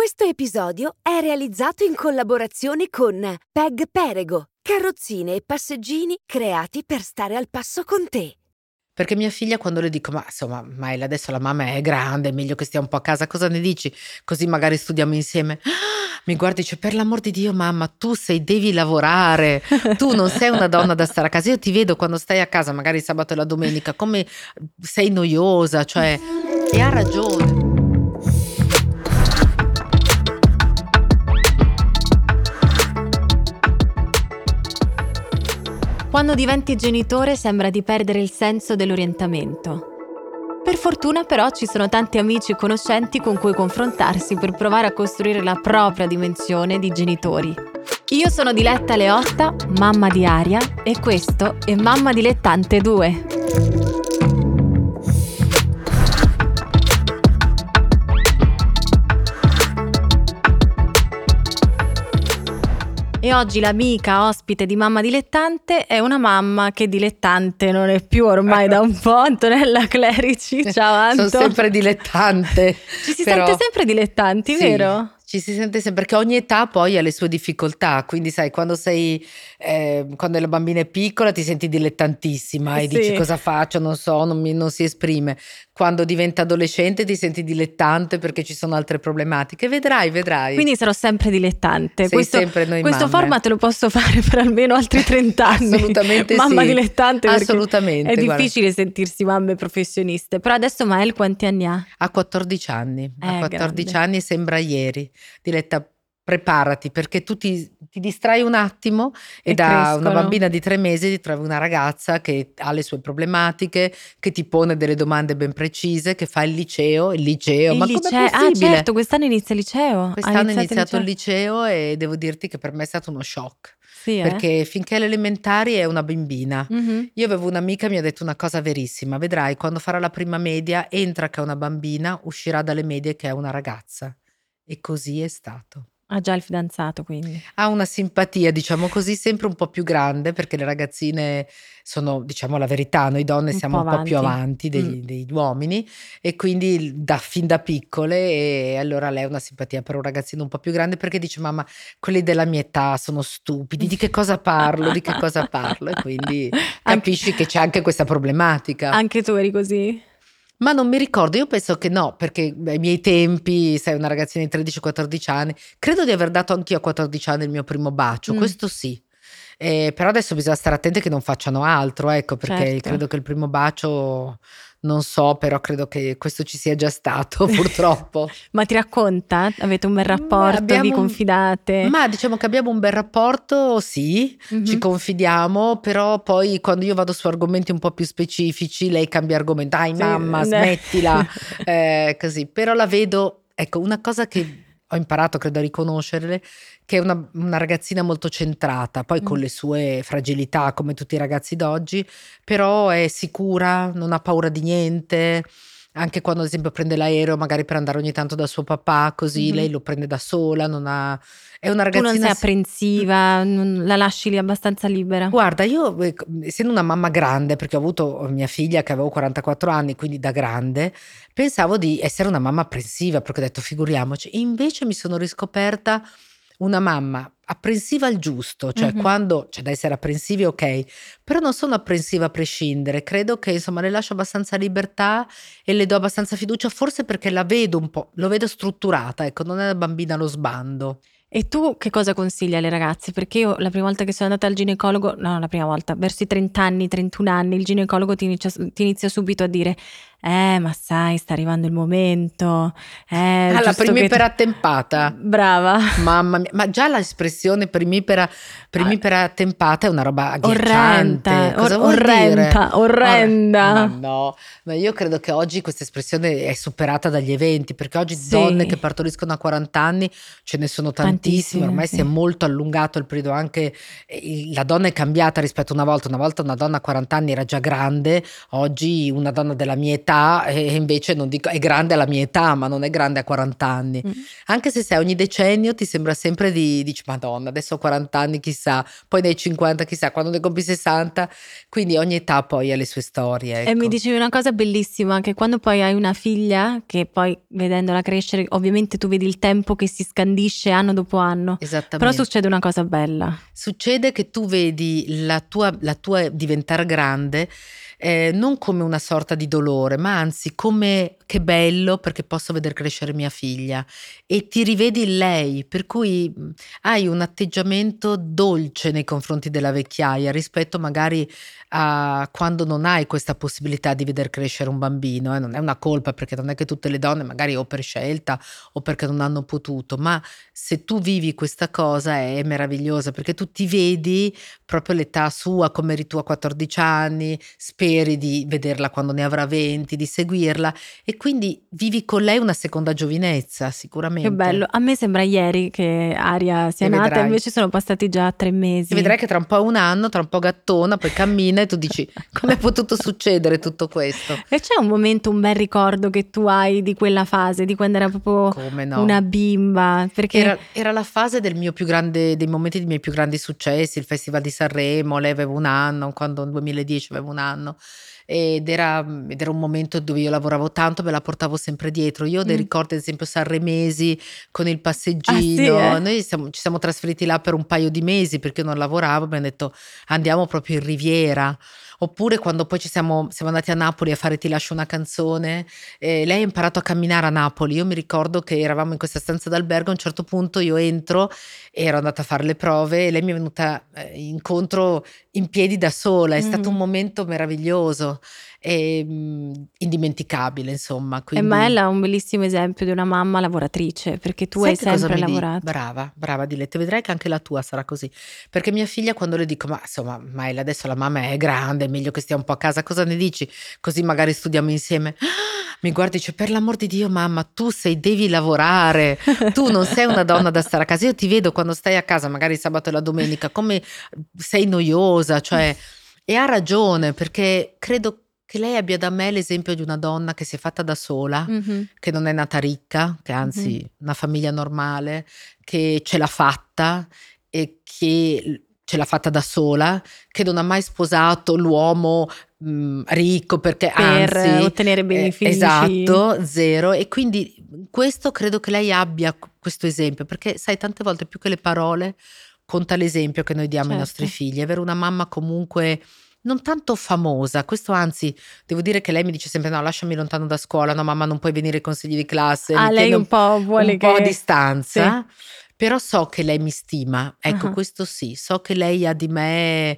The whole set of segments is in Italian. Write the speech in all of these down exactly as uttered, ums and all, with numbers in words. Questo episodio è realizzato in collaborazione con Peg Perego, carrozzine e passeggini creati per stare al passo con te. Perché mia figlia, quando le dico, ma insomma, Mael, adesso la mamma è grande, è meglio che stia un po' a casa, cosa ne dici? Così magari studiamo insieme. Mi guarda e dice, per l'amor di Dio mamma, tu sei, devi lavorare, tu non sei una donna da stare a casa. Io ti vedo quando stai a casa, magari il sabato e la domenica, come sei noiosa, cioè, e ha ragione. Quando diventi genitore sembra di perdere il senso dell'orientamento. Per fortuna però ci sono tanti amici e conoscenti con cui confrontarsi per provare a costruire la propria dimensione di genitori. Io sono Diletta Leotta, mamma di Aria, e questo è Mamma Dilettante due. E oggi l'amica ospite di Mamma Dilettante è una mamma che dilettante non è più ormai da un po', Antonella Clerici. Ciao Anto. Sono sempre dilettante. Ci si però... sente sempre dilettanti, sì. Vero? Ci si sente sempre, perché ogni età poi ha le sue difficoltà, quindi sai, quando sei eh, quando la bambina è piccola ti senti dilettantissima e sì, dici cosa faccio, non so, non, mi, non si esprime. Quando diventa adolescente ti senti dilettante perché ci sono altre problematiche, vedrai, vedrai. Quindi sarò sempre dilettante. Sei questo sempre noi questo mamme. Format lo posso fare per almeno altri trent'anni. Assolutamente mamma sì. Dilettante, assolutamente. È difficile, guarda, sentirsi mamme professioniste, però adesso Mael quanti anni ha? Ha quattordici anni, eh, ha quattordici grande. Anni sembra ieri. Diletta, preparati perché tu ti, ti distrai un attimo e, e da crescono. Una bambina di tre mesi ti trovi una ragazza che ha le sue problematiche, che ti pone delle domande ben precise, che fa il liceo, il liceo, il ma liceo. Com'è possibile? Ah certo, quest'anno inizia il liceo. Quest'anno è iniziato il liceo. il liceo e devo dirti che per me è stato uno shock. Sì, eh? Perché finché alle elementari è una bimbina. Mm-hmm. Io avevo un'amica che mi ha detto una cosa verissima, vedrai quando farà la prima media entra che è una bambina, uscirà dalle medie che è una ragazza. E così è stato. Ha già il fidanzato, quindi. Ha una simpatia, diciamo così, sempre un po' più grande, perché le ragazzine sono, diciamo la verità, noi donne un siamo po un avanti. po' più avanti degli, mm. degli uomini, e quindi da, fin da piccole, e allora lei ha una simpatia per un ragazzino un po' più grande, perché dice, mamma, quelli della mia età sono stupidi, di che cosa parlo, di che cosa parlo, e quindi capisci anche, che c'è anche questa problematica. Anche tu eri così? Ma non mi ricordo, io penso che no, perché ai miei tempi, sai, una ragazzina di tredici quattordici anni, credo di aver dato anch'io a quattordici anni il mio primo bacio, mm. questo sì. Eh, però adesso bisogna stare attenti che non facciano altro, ecco, perché certo. Credo che il primo bacio, non so, però credo che questo ci sia già stato purtroppo. Ma ti racconta? Avete un bel rapporto? Abbiamo, vi confidate? Ma diciamo che abbiamo un bel rapporto, sì, mm-hmm. Ci confidiamo, però poi quando io vado su argomenti un po' più specifici lei cambia argomento, dai sì, mamma smettila, eh, così, però la vedo, ecco, una cosa che ho imparato credo a riconoscerle, che è una, una ragazzina molto centrata, poi mm. con le sue fragilità come tutti i ragazzi d'oggi, però è sicura, non ha paura di niente, anche quando ad esempio prende l'aereo magari per andare ogni tanto da suo papà, così mm-hmm. lei lo prende da sola, non ha... È una ragazzina. Tu non sei apprensiva, non la lasci lì abbastanza libera? Guarda, io essendo una mamma grande, perché ho avuto mia figlia che avevo quarantaquattro anni, quindi da grande, pensavo di essere una mamma apprensiva, perché ho detto figuriamoci, e invece mi sono riscoperta una mamma apprensiva al giusto, cioè mm-hmm. quando c'è cioè, da essere apprensivi ok, però non sono apprensiva a prescindere, credo che insomma le lascio abbastanza libertà e le do abbastanza fiducia, forse perché la vedo un po', lo vedo strutturata, ecco, non è una bambina allo sbando. E tu che cosa consigli alle ragazze? Perché io la prima volta che sono andata al ginecologo, no, la prima volta, verso i trenta anni, trentuno anni, il ginecologo ti inizia, ti inizia subito a dire eh, ma sai, sta arrivando il momento. Eh, ah, la primipera ti... attempata. Brava. Mamma mia, ma già l'espressione primipera, primipera ah. attempata è una roba agghiacciante. Orrenta, cosa or- vuol orrenta, dire? orrenda. Ma no, ma io credo che oggi questa espressione è superata dagli eventi, perché oggi sì. donne che partoriscono a quaranta anni ce ne sono tantissime. Tantissimo, ormai sì. Si è molto allungato il periodo, anche la donna è cambiata rispetto a una volta, una volta una donna a quaranta anni era già grande, oggi una donna della mia età età e invece non dico è grande alla mia età, ma non è grande a quaranta anni. Mm. Anche se sai, ogni decennio ti sembra sempre di dici Madonna, adesso ho quaranta anni chissà, poi dai cinquanta chissà, quando ne compi sessanta, quindi ogni età poi ha le sue storie, ecco. E mi dicevi una cosa bellissima, che quando poi hai una figlia che poi vedendola crescere ovviamente tu vedi il tempo che si scandisce anno dopo anno. Esattamente. Però succede una cosa bella, succede che tu vedi la tua, la tua diventare grande eh, non come una sorta di dolore, ma anzi come che bello perché posso veder crescere mia figlia, e ti rivedi in lei, per cui hai un atteggiamento dolce nei confronti della vecchiaia rispetto magari a quando non hai questa possibilità di veder crescere un bambino. eh, non è una colpa, perché non è che tutte le donne magari o per scelta o perché non hanno potuto, ma se tu vivi questa cosa è meravigliosa, perché tu ti vedi proprio l'età sua, come eri tu a quattordici anni, speri di vederla quando ne avrà venti, di seguirla, e quindi vivi con lei una seconda giovinezza sicuramente. Che bello, a me sembra ieri che Aria sia nata, invece sono passati già tre mesi. E vedrai che tra un po' un anno, tra un po' gattona, poi cammina e tu dici come è potuto succedere tutto questo. E c'è un momento, un bel ricordo che tu hai di quella fase, di quando era proprio come no. una bimba? Perché era, era la fase del mio più grande, dei momenti dei miei più grandi successi, il Festival di Sanremo, lei aveva un anno, quando nel duemiladieci avevo un anno, ed era, ed era un momento dove io lavoravo tanto, me la portavo sempre dietro. Io ho dei mm. ricordi, ad esempio sanremesi con il passeggino. Ah, sì, eh? Noi siamo, ci siamo trasferiti là per un paio di mesi perché io non lavoravo, mi hanno detto andiamo proprio in Riviera. Oppure quando poi ci siamo, siamo andati a Napoli a fare Ti lascio una canzone, eh, lei ha imparato a camminare a Napoli. Io mi ricordo che eravamo in questa stanza d'albergo, a un certo punto io entro e ero andata a fare le prove e lei mi è venuta eh, incontro in piedi da sola. È mm. stato un momento meraviglioso e mh, indimenticabile, insomma. Quindi... E Mael è un bellissimo esempio di una mamma lavoratrice, perché tu sai hai sempre lavorato. Brava, brava Diletta, vedrai che anche la tua sarà così, perché mia figlia quando le dico ma insomma Mael adesso la mamma è grande, meglio che stia un po' a casa, cosa ne dici? Così magari studiamo insieme. Mi guarda e dice per l'amor di Dio mamma, tu sei devi lavorare, tu non sei una donna da stare a casa, io ti vedo quando stai a casa magari il sabato e la domenica come sei noiosa, cioè. E ha ragione, perché credo che lei abbia da me l'esempio di una donna che si è fatta da sola, mm-hmm. che non è nata ricca, che anzi mm-hmm. una famiglia normale, che ce l'ha fatta e che ce l'ha fatta da sola, che non ha mai sposato l'uomo mh, ricco perché per anzi, ottenere benefici. Eh, esatto, zero. E quindi questo credo che lei abbia questo esempio, perché sai tante volte più che le parole conta l'esempio che noi diamo certo. ai nostri figli. Avere una mamma comunque non tanto famosa, questo anzi devo dire che lei mi dice sempre no lasciami lontano da scuola, no mamma non puoi venire ai consigli di classe, ah, mi lei un po' vuole un che... po' a distanza, sì. Però so che lei mi stima, ecco uh-huh. questo sì, so che lei ha di me,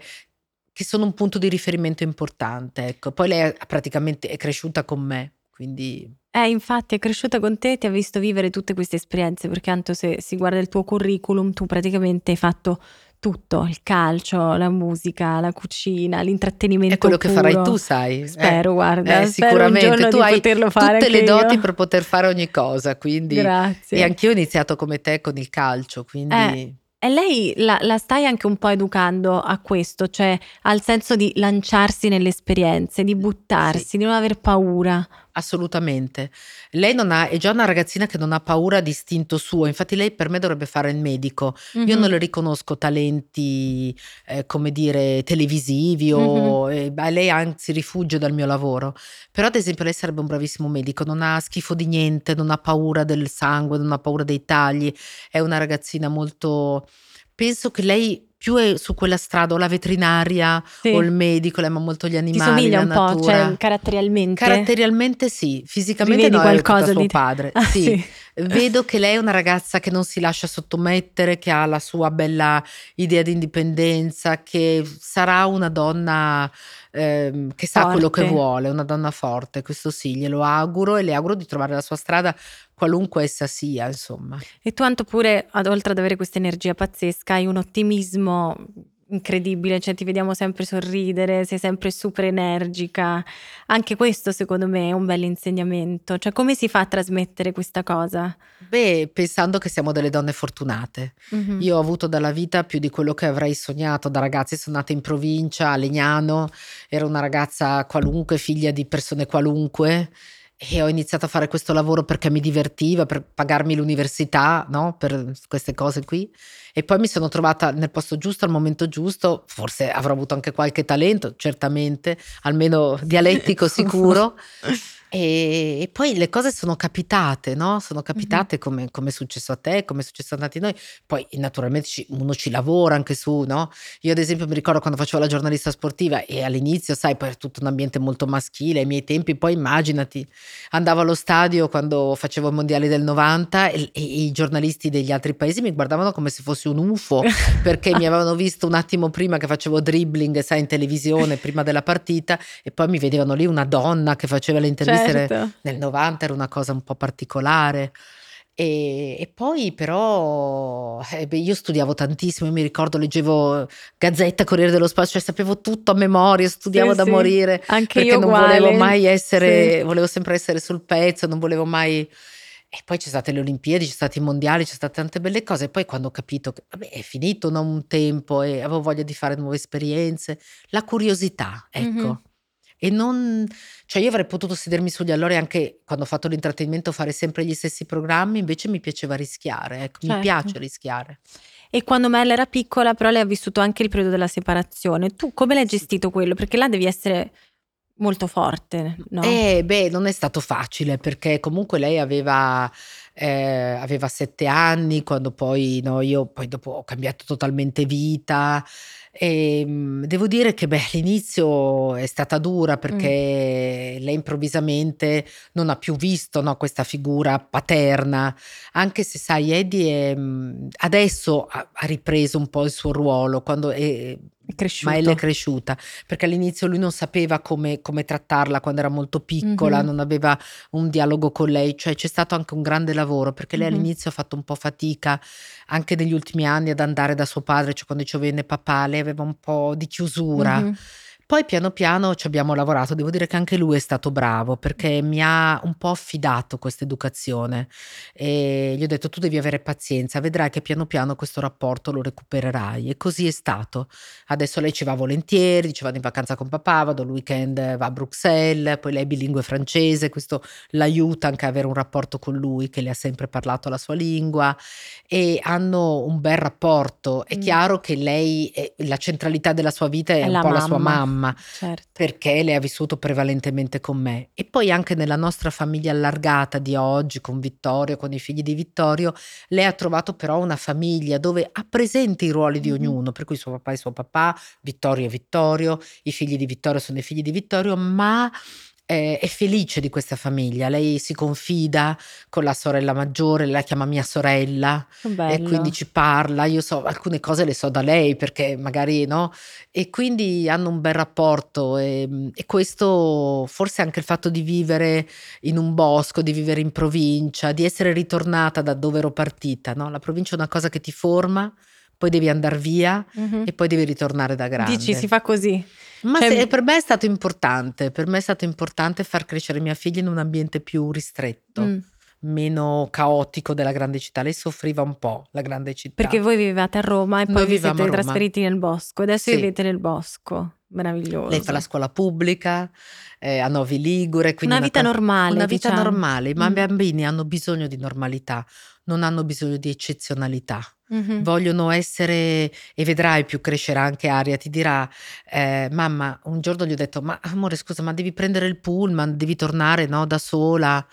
che sono un punto di riferimento importante, ecco. Poi lei è praticamente è cresciuta con me, quindi… Eh, infatti è cresciuta con te, ti ha visto vivere tutte queste esperienze, perché tanto se si guarda il tuo curriculum tu praticamente hai fatto tutto, il calcio, la musica, la cucina, l'intrattenimento. È quello puro. Che farai tu, sai. Spero, eh, guarda. Eh, spero sicuramente, tu hai tutte le doti io. Per poter fare ogni cosa, quindi. Grazie. E anch'io ho iniziato come te con il calcio, quindi. Eh. E lei la, la stai anche un po' educando a questo, cioè al senso di lanciarsi nelle esperienze, di buttarsi, sì. di non aver paura. Assolutamente. Lei non ha, è già una ragazzina che non ha paura di istinto suo, infatti lei per me dovrebbe fare il medico. Mm-hmm. Io non le riconosco talenti, eh, come dire, televisivi o mm-hmm. eh, beh, lei anzi rifugio dal mio lavoro. Però ad esempio lei sarebbe un bravissimo medico, non ha schifo di niente, non ha paura del sangue, non ha paura dei tagli, è una ragazzina molto… Penso che lei più è su quella strada, o la veterinaria sì. o il medico, lei ama molto gli animali. Ti somiglia un natura. Po', cioè caratterialmente? Caratterialmente sì, fisicamente no, qualcosa di suo padre. Ah, sì. Sì. Vedo che lei è una ragazza che non si lascia sottomettere, che ha la sua bella idea di indipendenza, che sarà una donna eh, che sa forte. Quello che vuole, una donna forte, questo sì, glielo auguro, e le auguro di trovare la sua strada qualunque essa sia, insomma. E tu Anto pure, ad, oltre ad avere questa energia pazzesca, hai un ottimismo incredibile, cioè ti vediamo sempre sorridere, sei sempre super energica. Anche questo secondo me è un bel insegnamento, cioè come si fa a trasmettere questa cosa? Beh, pensando che siamo delle donne fortunate. Mm-hmm. Io ho avuto dalla vita più di quello che avrei sognato da ragazza. Sono nata in provincia, a Legnano, ero una ragazza qualunque, figlia di persone qualunque, e ho iniziato a fare questo lavoro perché mi divertiva, per pagarmi l'università, no? Per queste cose qui. E poi mi sono trovata nel posto giusto, al momento giusto. Forse avrò avuto anche qualche talento, certamente, almeno dialettico sicuro. e, e poi le cose sono capitate, no? Sono capitate mm-hmm. come, come è successo a te, come è successo a tanti di noi. Poi naturalmente ci, uno ci lavora anche su, no? Io ad esempio mi ricordo quando facevo la giornalista sportiva, e all'inizio, sai, poi era tutto un ambiente molto maschile ai miei tempi. Poi immaginati, andavo allo stadio quando facevo il mondiale del novanta e, e i giornalisti degli altri paesi mi guardavano come se fossi un U F O, perché mi avevano visto un attimo prima che facevo dribbling, sai, in televisione prima della partita, e poi mi vedevano lì una donna che faceva le interviste. Certo. Nel novanta era una cosa un po' particolare. E, e poi però eh beh, io studiavo tantissimo. Io mi ricordo, leggevo Gazzetta, Corriere dello Spazio, cioè sapevo tutto a memoria, studiavo sì, da sì. morire. Anche perché io non uguale. volevo mai essere, sì. volevo sempre essere sul pezzo, non volevo mai. E poi c'è state le Olimpiadi, c'è stati i mondiali, c'è state tante belle cose. E poi quando ho capito che vabbè, è finito, no, un tempo, e avevo voglia di fare nuove esperienze, la curiosità, ecco. Mm-hmm. E non, cioè io avrei potuto sedermi sugli allori anche quando ho fatto l'intrattenimento, fare sempre gli stessi programmi, invece mi piaceva rischiare, ecco, certo. Mi piace rischiare. E quando Mael era piccola però lei ha vissuto anche il periodo della separazione. Tu come l'hai gestito quello? Perché là devi essere molto forte, no? Eh beh, non è stato facile, perché comunque lei aveva... Eh, aveva sette anni quando poi no, io poi dopo ho cambiato totalmente vita, e mh, devo dire che beh, all'inizio è stata dura, perché mm. lei improvvisamente non ha più visto, no, questa figura paterna, anche se sai Eddie è, adesso ha, ha ripreso un po' il suo ruolo quando è, è cresciuta. Mael è cresciuta, perché all'inizio lui non sapeva come, come trattarla quando era molto piccola, mm-hmm. non aveva un dialogo con lei, cioè c'è stato anche un grande lavoro, perché lei mm-hmm. all'inizio ha fatto un po' fatica anche negli ultimi anni ad andare da suo padre, cioè quando ci venne papà lei aveva un po' di chiusura. Mm-hmm. Poi piano piano ci abbiamo lavorato, devo dire che anche lui è stato bravo, perché mi ha un po' affidato questa educazione, e gli ho detto tu devi avere pazienza, vedrai che piano piano questo rapporto lo recupererai, e così è stato. Adesso lei ci va volentieri, dice vado in vacanza con papà, vado il weekend, va a Bruxelles, poi lei è bilingue francese, questo l'aiuta anche a avere un rapporto con lui che le ha sempre parlato la sua lingua, e hanno un bel rapporto. È mm. chiaro che lei, è, la centralità della sua vita è, è un la po' mamma. la sua mamma. Certo. Perché lei ha vissuto prevalentemente con me, e poi anche nella nostra famiglia allargata di oggi con Vittorio, con i figli di Vittorio, lei ha trovato però una famiglia dove ha presenti i ruoli di ognuno, per cui suo papà è suo papà, Vittorio è Vittorio, i figli di Vittorio sono i figli di Vittorio, ma è felice di questa famiglia. Lei si confida con la sorella maggiore, la chiama mia sorella, bello. E quindi ci parla, io so alcune cose le so da lei perché magari no, e quindi hanno un bel rapporto, e, e questo forse anche il fatto di vivere in un bosco, di vivere in provincia, di essere ritornata da dove ero partita, no? La provincia è una cosa che ti forma, poi devi andare via mm-hmm. e poi devi ritornare da grande. Dici si fa così. Ma cioè, se, per me è stato importante, per me è stato importante far crescere mia figlia in un ambiente più ristretto, mm. meno caotico della grande città. Lei soffriva un po' la grande città. Perché voi vivevate a Roma e poi vi siete trasferiti nel bosco, adesso sì. vivete nel bosco. Meraviglioso. Lei fa la scuola pubblica eh, a Novi Ligure, quindi una vita una, normale una vita diciamo. normale, ma mm. i bambini hanno bisogno di normalità, non hanno bisogno di eccezionalità. Mm-hmm. Vogliono essere, e vedrai più crescerà anche Aria, ti dirà eh, mamma, un giorno gli ho detto ma amore scusa ma devi prendere il pullman, devi tornare no, da sola,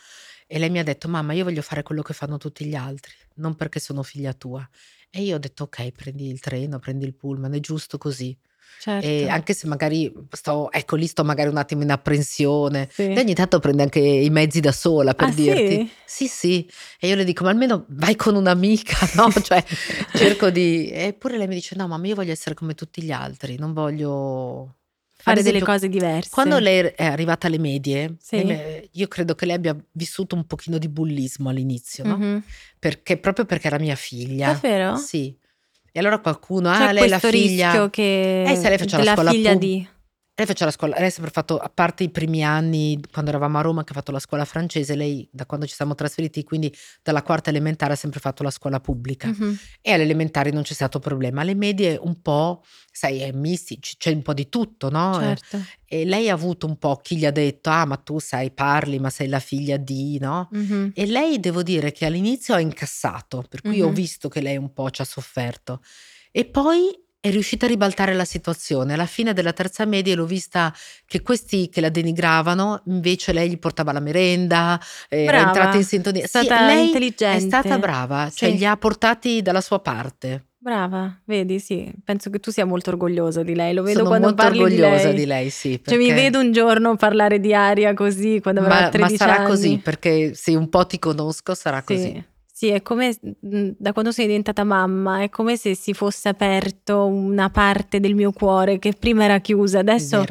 e lei mi ha detto mamma io voglio fare quello che fanno tutti gli altri, non perché sono figlia tua, e io ho detto ok prendi il treno, prendi il pullman, è giusto così. Certo. E anche se magari sto, ecco lì sto magari un attimo in apprensione, sì. e ogni tanto prende anche i mezzi da sola per ah, dirti sì? sì sì, e io le dico ma almeno vai con un'amica, no? Cioè cerco di, eppure lei mi dice no mamma io voglio essere come tutti gli altri, non voglio fare esempio, delle cose diverse. Quando lei è arrivata alle medie, sì. me, io credo che lei abbia vissuto un pochino di bullismo all'inizio, no? Mm-hmm. Perché proprio perché era mia figlia. Davvero? Sì. E allora qualcuno, cioè, ah, lei è la figlia che eh, se lei faceva la scuola figlia pub... di... lei faceva la scuola, lei ha sempre fatto, a parte i primi anni quando eravamo a Roma che ha fatto la scuola francese, lei da quando ci siamo trasferiti, quindi dalla quarta elementare, ha sempre fatto la scuola pubblica. Mm-hmm. E alle elementari non c'è stato problema, alle medie un po', sai, è misti, c'è un po' di tutto, no? Certo. E, e lei ha avuto un po' chi gli ha detto, ah ma tu sai parli, ma sei la figlia di, no? Mm-hmm. E lei, devo dire che all'inizio ha incassato, per cui mm-hmm. ho visto che lei un po' ci ha sofferto, e poi è riuscita a ribaltare la situazione. Alla fine della terza media l'ho vista che questi che la denigravano, invece lei gli portava la merenda, brava, era entrata in sintonia. È stata sì, lei intelligente. È stata brava, cioè sì. Li ha portati dalla sua parte. Brava, vedi, sì, penso che tu sia molto orgogliosa di lei, lo vedo. Sono quando parli di lei. Sono molto orgogliosa di lei, sì. Perché... cioè mi vedo un giorno parlare di Aria così, quando avrà tredici anni. Ma sarà anni. Così, perché se un po' ti conosco sarà sì. Così. Sì, è come da quando sono diventata mamma, è come se si fosse aperto una parte del mio cuore che prima era chiusa, adesso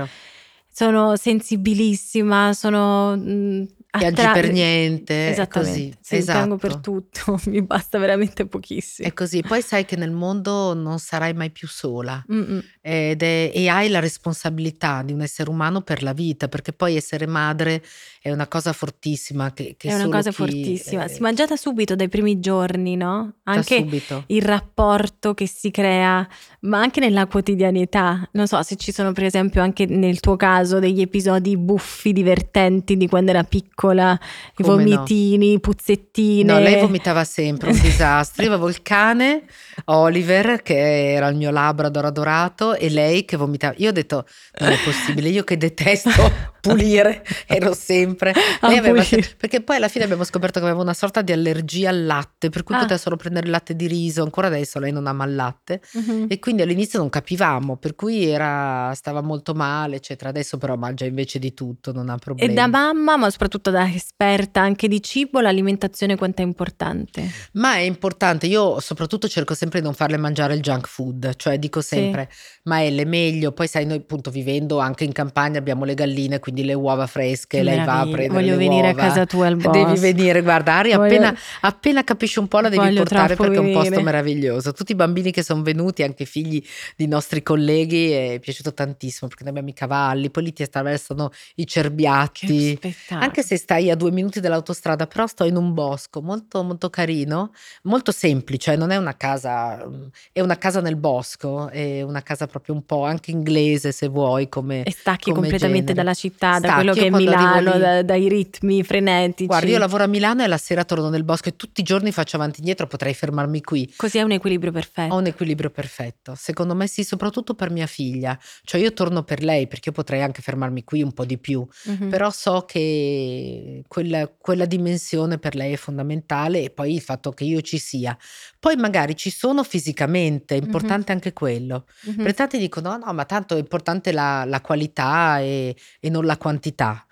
sono sensibilissima, sono attra- piangi per niente, esattamente, è così. Sì, esatto. Piango per tutto, mi basta veramente pochissimo. È così, poi sai che nel mondo non sarai mai più sola ed è, e hai la responsabilità di un essere umano per la vita, perché poi essere madre è una cosa fortissima che, che è una cosa fortissima eh, si mangia da subito, dai primi giorni, no? Anche il rapporto che si crea, ma anche nella quotidianità. Non so se ci sono, per esempio, anche nel tuo caso degli episodi buffi, divertenti di quando era piccola. Come i vomitini, no? Puzzettine. No, lei vomitava sempre, un disastro. Io avevo il cane Oliver che era il mio labrador adorato e lei che vomitava. Io ho detto non è possibile, io che detesto pulire ero sempre Aveva, perché poi alla fine abbiamo scoperto che aveva una sorta di allergia al latte, per cui ah. poteva solo prendere il latte di riso. Ancora adesso lei non ama il latte uh-huh. e quindi all'inizio non capivamo, per cui era, stava molto male eccetera. Adesso però mangia invece di tutto, non ha problemi. E da mamma, ma soprattutto da esperta anche di cibo, l'alimentazione quanto è importante? Ma è importante, io soprattutto cerco sempre di non farle mangiare il junk food, cioè dico sempre sì. Mael è meglio, poi sai noi appunto vivendo anche in campagna abbiamo le galline, quindi le uova fresche, che lei meraviglia. Va voglio venire uova. A casa tua al bosco. Devi venire, guarda Aria, voglio... appena, appena capisci un po' la devi voglio portare perché venire. È un posto meraviglioso. Tutti i bambini che sono venuti, anche figli di nostri colleghi, è piaciuto tantissimo perché noi abbiamo i cavalli, poi lì ti attraversano i cerbiatti, anche se stai a due minuti dall'autostrada, però sto in un bosco molto molto carino, molto semplice, non è una casa, è una casa nel bosco, è una casa proprio un po' anche inglese se vuoi, come e stacchi come completamente genere. Dalla città, da stacchi, quello che è Milano, da, dai ritmi frenetici. Guarda, io lavoro a Milano e la sera torno nel bosco e tutti i giorni faccio avanti e indietro, potrei fermarmi qui. Così è un equilibrio perfetto. Ho un equilibrio perfetto, secondo me sì, soprattutto per mia figlia, cioè io torno per lei perché io potrei anche fermarmi qui un po' di più mm-hmm. però so che quella, quella dimensione per lei è fondamentale, e poi il fatto che io ci sia, poi magari ci sono fisicamente, è importante mm-hmm. anche quello mm-hmm. per tanti dicono no, no ma tanto è importante la, la qualità e, e non la quantità.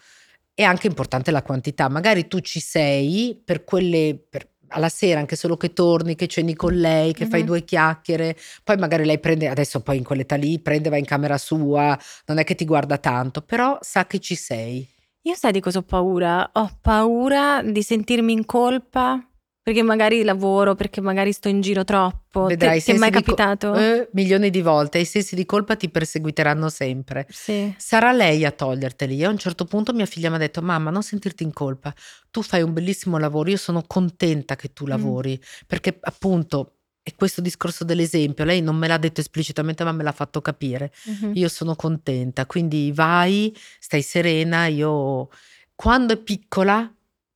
È anche importante la quantità, magari tu ci sei per quelle, per, alla sera anche solo che torni, che ceni con lei, che mm-hmm. fai due chiacchiere, poi magari lei prende, adesso poi in quell'età lì prende, va in camera sua, non è che ti guarda tanto, però sa che ci sei. Io sai di cosa ho paura? Ho paura di sentirmi in colpa perché magari lavoro, perché magari sto in giro troppo. Vedrai, ti è mai capitato? Co- eh, milioni di volte, i sensi di colpa ti perseguiteranno sempre. Sì. Sarà lei a toglierteli. Io a un certo punto mia figlia mi ha detto mamma non sentirti in colpa, tu fai un bellissimo lavoro, io sono contenta che tu lavori mm. perché appunto è questo discorso dell'esempio, lei non me l'ha detto esplicitamente ma me l'ha fatto capire mm-hmm. io sono contenta, quindi vai, stai serena. Io quando è piccola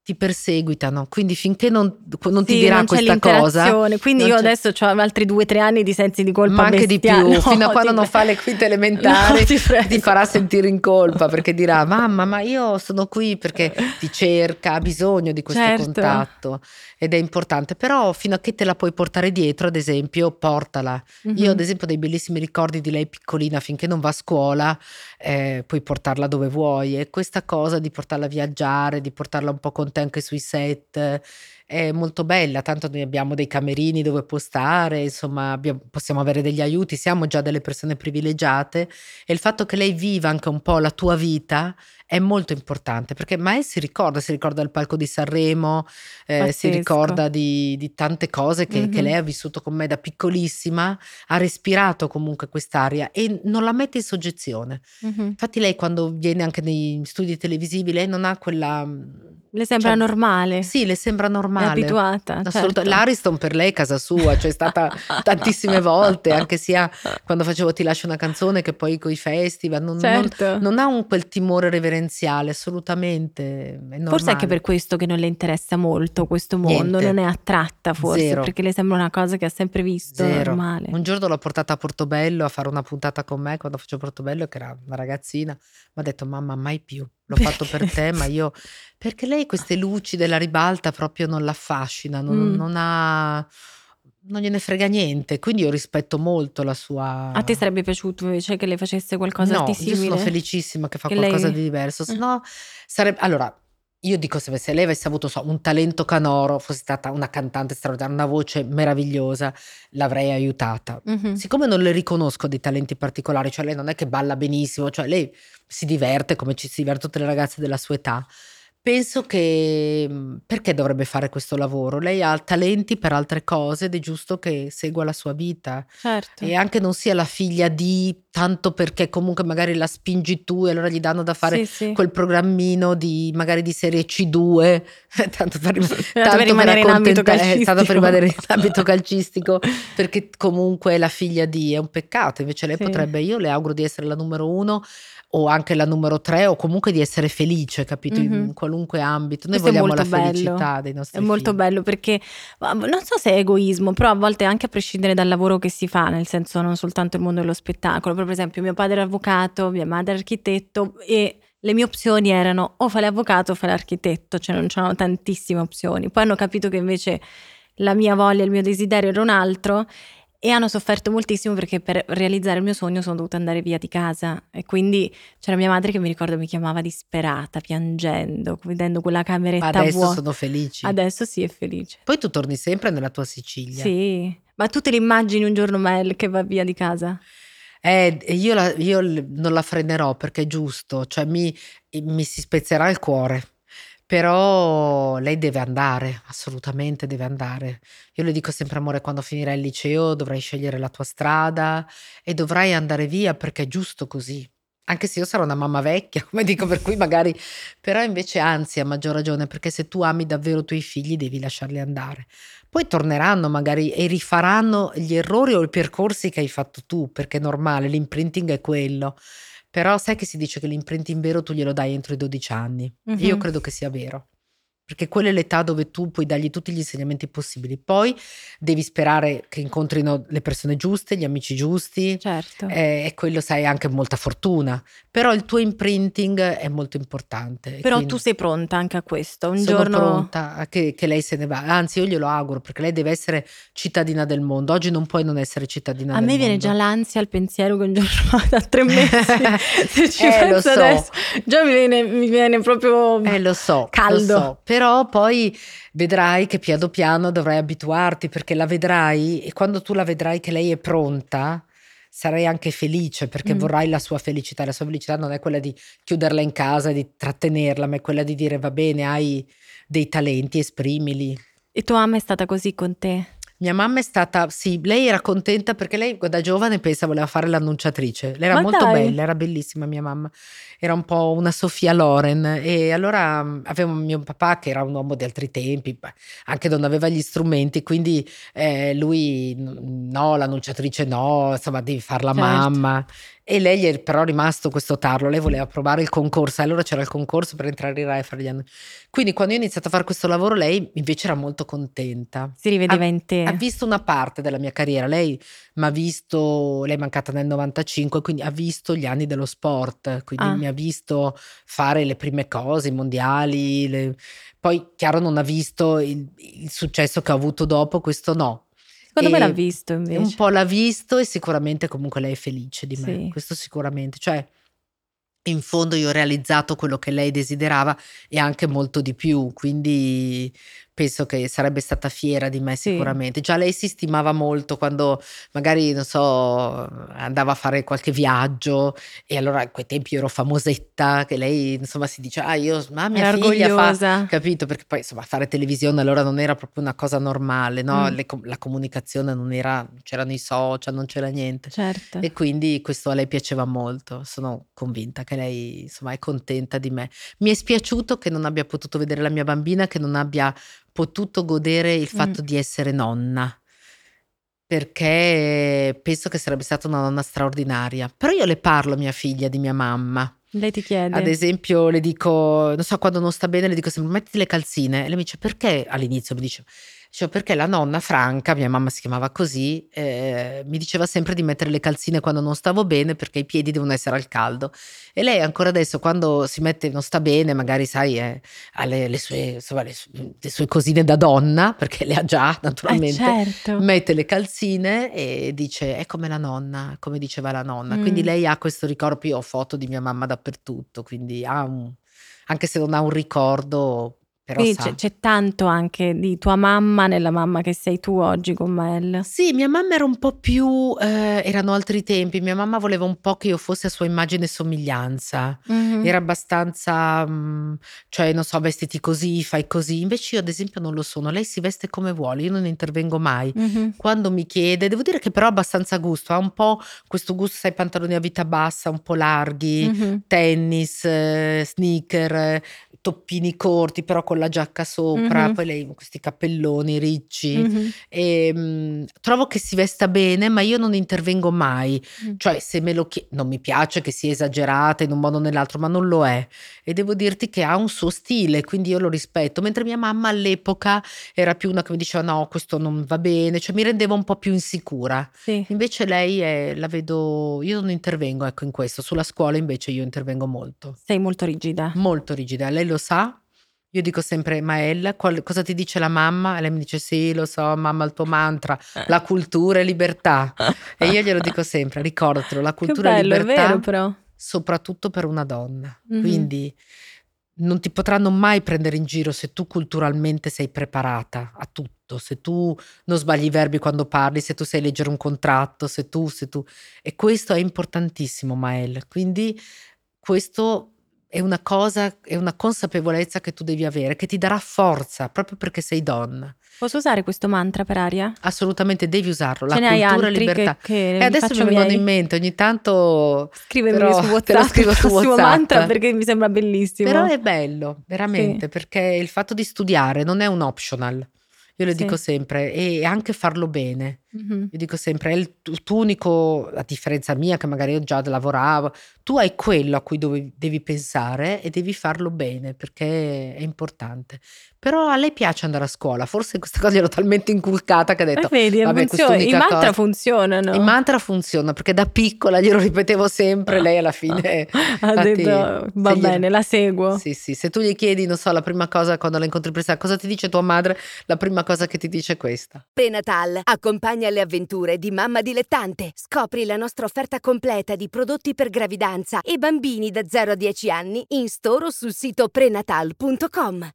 ti perseguitano, quindi finché non, non sì, ti dirà non questa cosa, quindi io c'è... adesso ho altri due tre anni di sensi di colpa, ma anche bestia. Di più no, fino a quando non fa le quinte elementari no, ti, ti farà sentire in colpa perché dirà mamma ma io sono qui, perché ti cerca, ha bisogno di questo certo. contatto, ed è importante. Però fino a che te la puoi portare dietro, ad esempio portala mm-hmm. io ad esempio ho dei bellissimi ricordi di lei piccolina, finché non va a scuola eh, puoi portarla dove vuoi, e questa cosa di portarla a viaggiare, di portarla un po' con te anche sui set è molto bella, tanto noi abbiamo dei camerini dove postare, insomma abbiamo, possiamo avere degli aiuti, siamo già delle persone privilegiate, e il fatto che lei viva anche un po' la tua vita è molto importante, perché Mael si ricorda, si ricorda del palco di Sanremo, eh, si ricorda di, di tante cose che, mm-hmm. che lei ha vissuto con me da piccolissima, ha respirato comunque quest'aria e non la mette in soggezione. Mm-hmm. Infatti lei quando viene anche nei studi televisivi, lei non ha quella… Le sembra, cioè, normale. Sì, le sembra normale. È abituata. Certo. L'Ariston per lei è casa sua, cioè è stata tantissime volte, anche sia quando facevo Ti lascio una canzone che poi coi festival, non, certo. non, non ha un quel timore reverenziale, assolutamente. È forse anche per questo che non le interessa molto questo mondo. Niente. Non è attratta forse. Zero. Perché le sembra una cosa che ha sempre visto. Zero. Normale. Un giorno l'ho portata a Portobello a fare una puntata con me quando facevo Portobello, che era una ragazzina, mi ha detto: mamma, mai più, l'ho perché? fatto per te, ma io, perché lei queste luci della ribalta proprio non l'affascina, non, mm. non ha, non gliene frega niente, quindi io rispetto molto la sua… A te sarebbe piaciuto invece che lei facesse qualcosa no, di simile? No, io sono felicissima che fa che qualcosa lei... di diverso, se no sarebbe… Allora, io dico, se, se lei avesse avuto so, un talento canoro, fosse stata una cantante straordinaria, una voce meravigliosa, l'avrei aiutata. Mm-hmm. Siccome non le riconosco dei talenti particolari, cioè lei non è che balla benissimo, cioè lei si diverte come ci si diverte tutte le ragazze della sua età. Penso che perché dovrebbe fare questo lavoro? Lei ha talenti per altre cose ed è giusto che segua la sua vita. Certo. E anche non sia la figlia di, tanto perché comunque magari la spingi tu e allora gli danno da fare sì, sì. quel programmino di magari di serie C due, tanto per, tanto per rimanere in ambito calcistico. Tanto per rimanere in ambito calcistico, perché comunque è la figlia di, è un peccato. Invece lei sì. potrebbe, io le auguro di essere la numero uno, o anche la numero tre, o comunque di essere felice, capito? Mm-hmm. In qualunque ambito. Noi questo vogliamo la felicità bello. Dei nostri figli. È molto figli. Bello, perché non so se è egoismo, però a volte anche a prescindere dal lavoro che si fa, nel senso non soltanto il mondo dello spettacolo, però per esempio mio padre era avvocato, mia madre architetto, e le mie opzioni erano o fare l'avvocato o fare l'architetto, cioè non c'erano tantissime opzioni. Poi hanno capito che invece la mia voglia, il mio desiderio era un altro, e hanno sofferto moltissimo perché per realizzare il mio sogno sono dovuta andare via di casa, e quindi c'era mia madre che mi ricordo mi chiamava disperata, piangendo, vedendo quella cameretta vuota. Ma adesso vuota. Sono felici. Adesso sì, è felice. Poi tu torni sempre nella tua Sicilia. Sì, ma tu te l'immagini un giorno Mael che va via di casa? Eh, io, la, io non la frenerò perché è giusto, cioè mi, mi si spezzerà il cuore. Però lei deve andare, assolutamente deve andare. Io le dico sempre: amore, quando finirai il liceo dovrai scegliere la tua strada e dovrai andare via, perché è giusto così. Anche se io sarò una mamma vecchia, come dico, per cui magari… Però invece anzi, a maggior ragione, perché se tu ami davvero i tuoi figli devi lasciarli andare. Poi torneranno magari e rifaranno gli errori o i percorsi che hai fatto tu, perché è normale, l'imprinting è quello. Però sai che si dice che l'imprinting vero tu glielo dai entro i dodici anni. Uh-huh. Io credo che sia vero, perché quella è l'età dove tu puoi dargli tutti gli insegnamenti possibili. Poi devi sperare che incontrino le persone giuste, gli amici giusti. Certo. Eh, e quello, sai, anche molta fortuna. Però il tuo imprinting è molto importante. Però tu sei pronta anche a questo? Un sono giorno... pronta a che, che lei se ne va. Anzi, io glielo auguro, perché lei deve essere cittadina del mondo. Oggi non puoi non essere cittadina a del mondo. A me viene già l'ansia al pensiero che un giorno da tre mesi se ci eh, penso lo so. Adesso. Già mi viene, mi viene proprio eh, lo so, caldo. Lo so. Però Però poi vedrai che piano piano dovrai abituarti, perché la vedrai, e quando tu la vedrai che lei è pronta sarai anche felice, perché mm. vorrai la sua felicità. La sua felicità non è quella di chiuderla in casa, di trattenerla, ma è quella di dire: va bene, hai dei talenti, esprimili. E tua mamma è stata così con te? Mia mamma è stata, sì, lei era contenta perché lei da giovane pensa voleva fare l'annunciatrice. Lei era ma molto dai. bella, era bellissima mia mamma, era un po' una Sofia Loren, e allora avevo mio papà che era un uomo di altri tempi, anche non aveva gli strumenti, quindi eh, lui no, l'annunciatrice no, insomma devi fare la certo. mamma. E lei gli è però rimasto questo tarlo, lei voleva provare il concorso, allora c'era il concorso per entrare in Rai e fare gli anni. Quindi quando io ho iniziato a fare questo lavoro lei invece era molto contenta. Si rivedeva ha, in te. Ha visto una parte della mia carriera, lei mi ha visto, lei è mancata nel novantacinque, quindi ha visto gli anni dello sport, quindi ah. mi ha visto fare le prime cose, i mondiali, le... poi chiaro non ha visto il, il successo che ho avuto dopo, questo no. Secondo me l'ha visto invece. Un po' l'ha visto, e sicuramente comunque lei è felice di me, sì. questo sicuramente. Cioè in fondo io ho realizzato quello che lei desiderava e anche molto di più, quindi penso che sarebbe stata fiera di me sicuramente. Sì. Già lei si stimava molto quando magari, non so, andava a fare qualche viaggio, e allora in quei tempi ero famosetta, che lei insomma si dice, ah io, ma mia era figlia orgogliosa. Fa, capito? Perché poi insomma fare televisione allora non era proprio una cosa normale, no? Mm. Le, la comunicazione non era, c'erano i social, non c'era niente. Certo. E quindi questo a lei piaceva molto, sono convinta che lei insomma è contenta di me. Mi è spiaciuto che non abbia potuto vedere la mia bambina, che non abbia potuto godere il fatto mm. di essere nonna, perché penso che sarebbe stata una nonna straordinaria. Però io le parlo a mia figlia di mia mamma. Lei ti chiede? Ad esempio le dico, non so, quando non sta bene le dico sempre mettiti le calzine, e lei mi dice perché, all'inizio mi dice, cioè perché la nonna Franca, mia mamma si chiamava così, eh, mi diceva sempre di mettere le calzine quando non stavo bene perché i piedi devono essere al caldo. E lei ancora adesso quando si mette, non sta bene, magari sai, eh, ha le, le, sue, insomma, le, le sue cosine da donna, perché le ha già naturalmente, eh certo. mette le calzine e dice è come la nonna, come diceva la nonna. Mm. Quindi lei ha questo ricordo, io ho foto di mia mamma dappertutto, quindi ha un, anche se non ha un ricordo… Quindi c'è, c'è tanto anche di tua mamma nella mamma che sei tu oggi con Mael. Sì, mia mamma era un po' più, eh, erano altri tempi, mia mamma voleva un po' che io fossi a sua immagine e somiglianza, mm-hmm. era abbastanza, mh, cioè non so, vestiti così, fai così, invece io ad esempio non lo sono, lei si veste come vuole, io non intervengo mai, mm-hmm. quando mi chiede, devo dire che però ha abbastanza gusto, ha un po' questo gusto, sai, pantaloni a vita bassa, un po' larghi, mm-hmm. tennis, eh, sneaker, toppini corti però con la giacca sopra, mm-hmm. poi lei con questi cappelloni ricci, mm-hmm. e, mh, trovo che si vesta bene ma io non intervengo mai, mm-hmm. cioè se me lo chied- non mi piace che sia esagerata in un modo o nell'altro, ma non lo è, e devo dirti che ha un suo stile, quindi io lo rispetto, mentre mia mamma all'epoca era più una che mi diceva no questo non va bene, cioè mi rendeva un po' più insicura, sì. invece lei è, la vedo, io non intervengo, ecco, in questo. Sulla scuola invece io intervengo molto. Sei molto rigida. Molto rigida, lei lo sa. Io dico sempre, Mael, qual- cosa ti dice la mamma? E lei mi dice, sì, lo so, mamma, il tuo mantra, la cultura è libertà. E io glielo dico sempre, ricordatelo, la cultura bello, è libertà, è vero, però. Soprattutto per una donna. Mm-hmm. Quindi non ti potranno mai prendere in giro se tu culturalmente sei preparata a tutto, se tu non sbagli i verbi quando parli, se tu sai leggere un contratto, se tu, se tu… E questo è importantissimo, Mael. Quindi questo… È una cosa, è una consapevolezza che tu devi avere, che ti darà forza proprio perché sei donna. Posso usare questo mantra per Aria? Assolutamente, devi usarlo. Ce la cultura e libertà. Che, che e adesso mi vengono in mente ogni tanto. Scrivemelo su WhatsApp. Te lo scrivo su WhatsApp. Mantra, perché mi sembra bellissimo. Però è bello, veramente, sì. perché il fatto di studiare non è un optional. Io le sì. dico sempre, e anche farlo bene. Mm-hmm. Io dico sempre, è il tuo unico, a differenza mia che magari io già lavoravo, tu hai quello a cui dovevi, devi pensare e devi farlo bene perché è importante. Però a lei piace andare a scuola, forse questa cosa gliel'ho talmente inculcata che ha detto, vedi, vabbè, i mantra cosa, funzionano. I mantra funzionano perché da piccola glielo ripetevo sempre, lei alla fine ha infatti, detto va bene, gli... la seguo. Sì, sì, se tu gli chiedi, non so, la prima cosa quando la incontri presa, cosa ti dice tua madre? La prima cosa che ti dice è questa. Prenatal, accompagna alle avventure di Mamma Dilettante. Scopri la nostra offerta completa di prodotti per gravidanza e bambini da zero a dieci anni in store o sul sito prenatal punto com.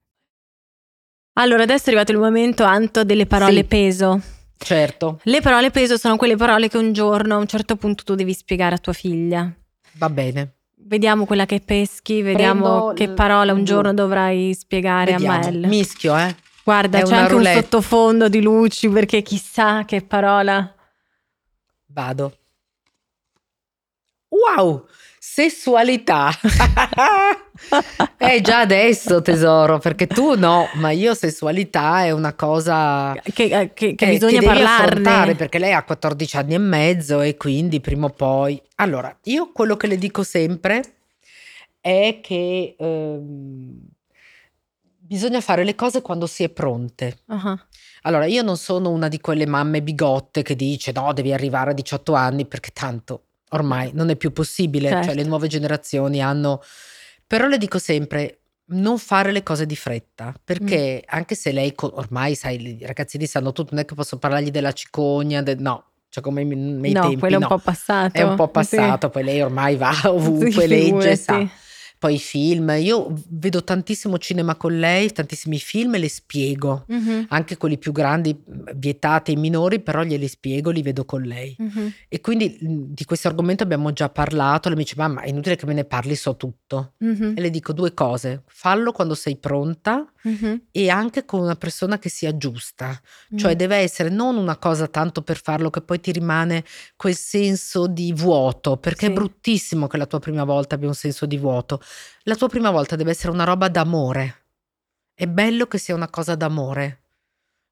Allora, adesso è arrivato il momento, Anto, delle parole sì. peso. Certo. Le parole peso sono quelle parole che un giorno, a un certo punto, tu devi spiegare a tua figlia. Va bene. Vediamo quella che peschi, vediamo Prendo che parola un giorno dovrai spiegare vediamo. a Mael. Mischio, eh. Guarda, è c'è anche roulette. Un sottofondo di luci, perché chissà che parola. Vado. Wow, sessualità. Eh, già adesso, tesoro, perché tu no, ma io sessualità è una cosa che, che, che eh, bisogna che parlarne. Perché lei ha quattordici anni e mezzo e quindi prima o poi… Allora, io quello che le dico sempre è che… Ehm, bisogna fare le cose quando si è pronte. Uh-huh. Allora, io non sono una di quelle mamme bigotte che dice no, devi arrivare a diciotto anni perché tanto ormai non è più possibile, certo. cioè le nuove generazioni hanno… Però le dico sempre… non fare le cose di fretta, perché mm. anche se lei… ormai sai, i ragazzini sanno tutto, non è che posso parlargli della cicogna, de... no… Cioè come nei no, tempi, no. No, quello è un po' passato. È un po' passato, sì. Poi lei ormai va ovunque, sì, legge, sì. sa… poi i film. Io vedo tantissimo cinema con lei, tantissimi film, e le spiego, mm-hmm. anche quelli più grandi, vietati ai minori, però glieli spiego, li vedo con lei. Mm-hmm. E quindi di questo argomento abbiamo già parlato. Lei mi dice: mamma, è inutile che me ne parli, so tutto. Mm-hmm. E le dico due cose: fallo quando sei pronta, mm-hmm. e anche con una persona che sia giusta, mm-hmm. cioè deve essere non una cosa tanto per farlo che poi ti rimane quel senso di vuoto, perché sì. è bruttissimo che la tua prima volta abbia un senso di vuoto. La tua prima volta deve essere una roba d'amore, è bello che sia una cosa d'amore.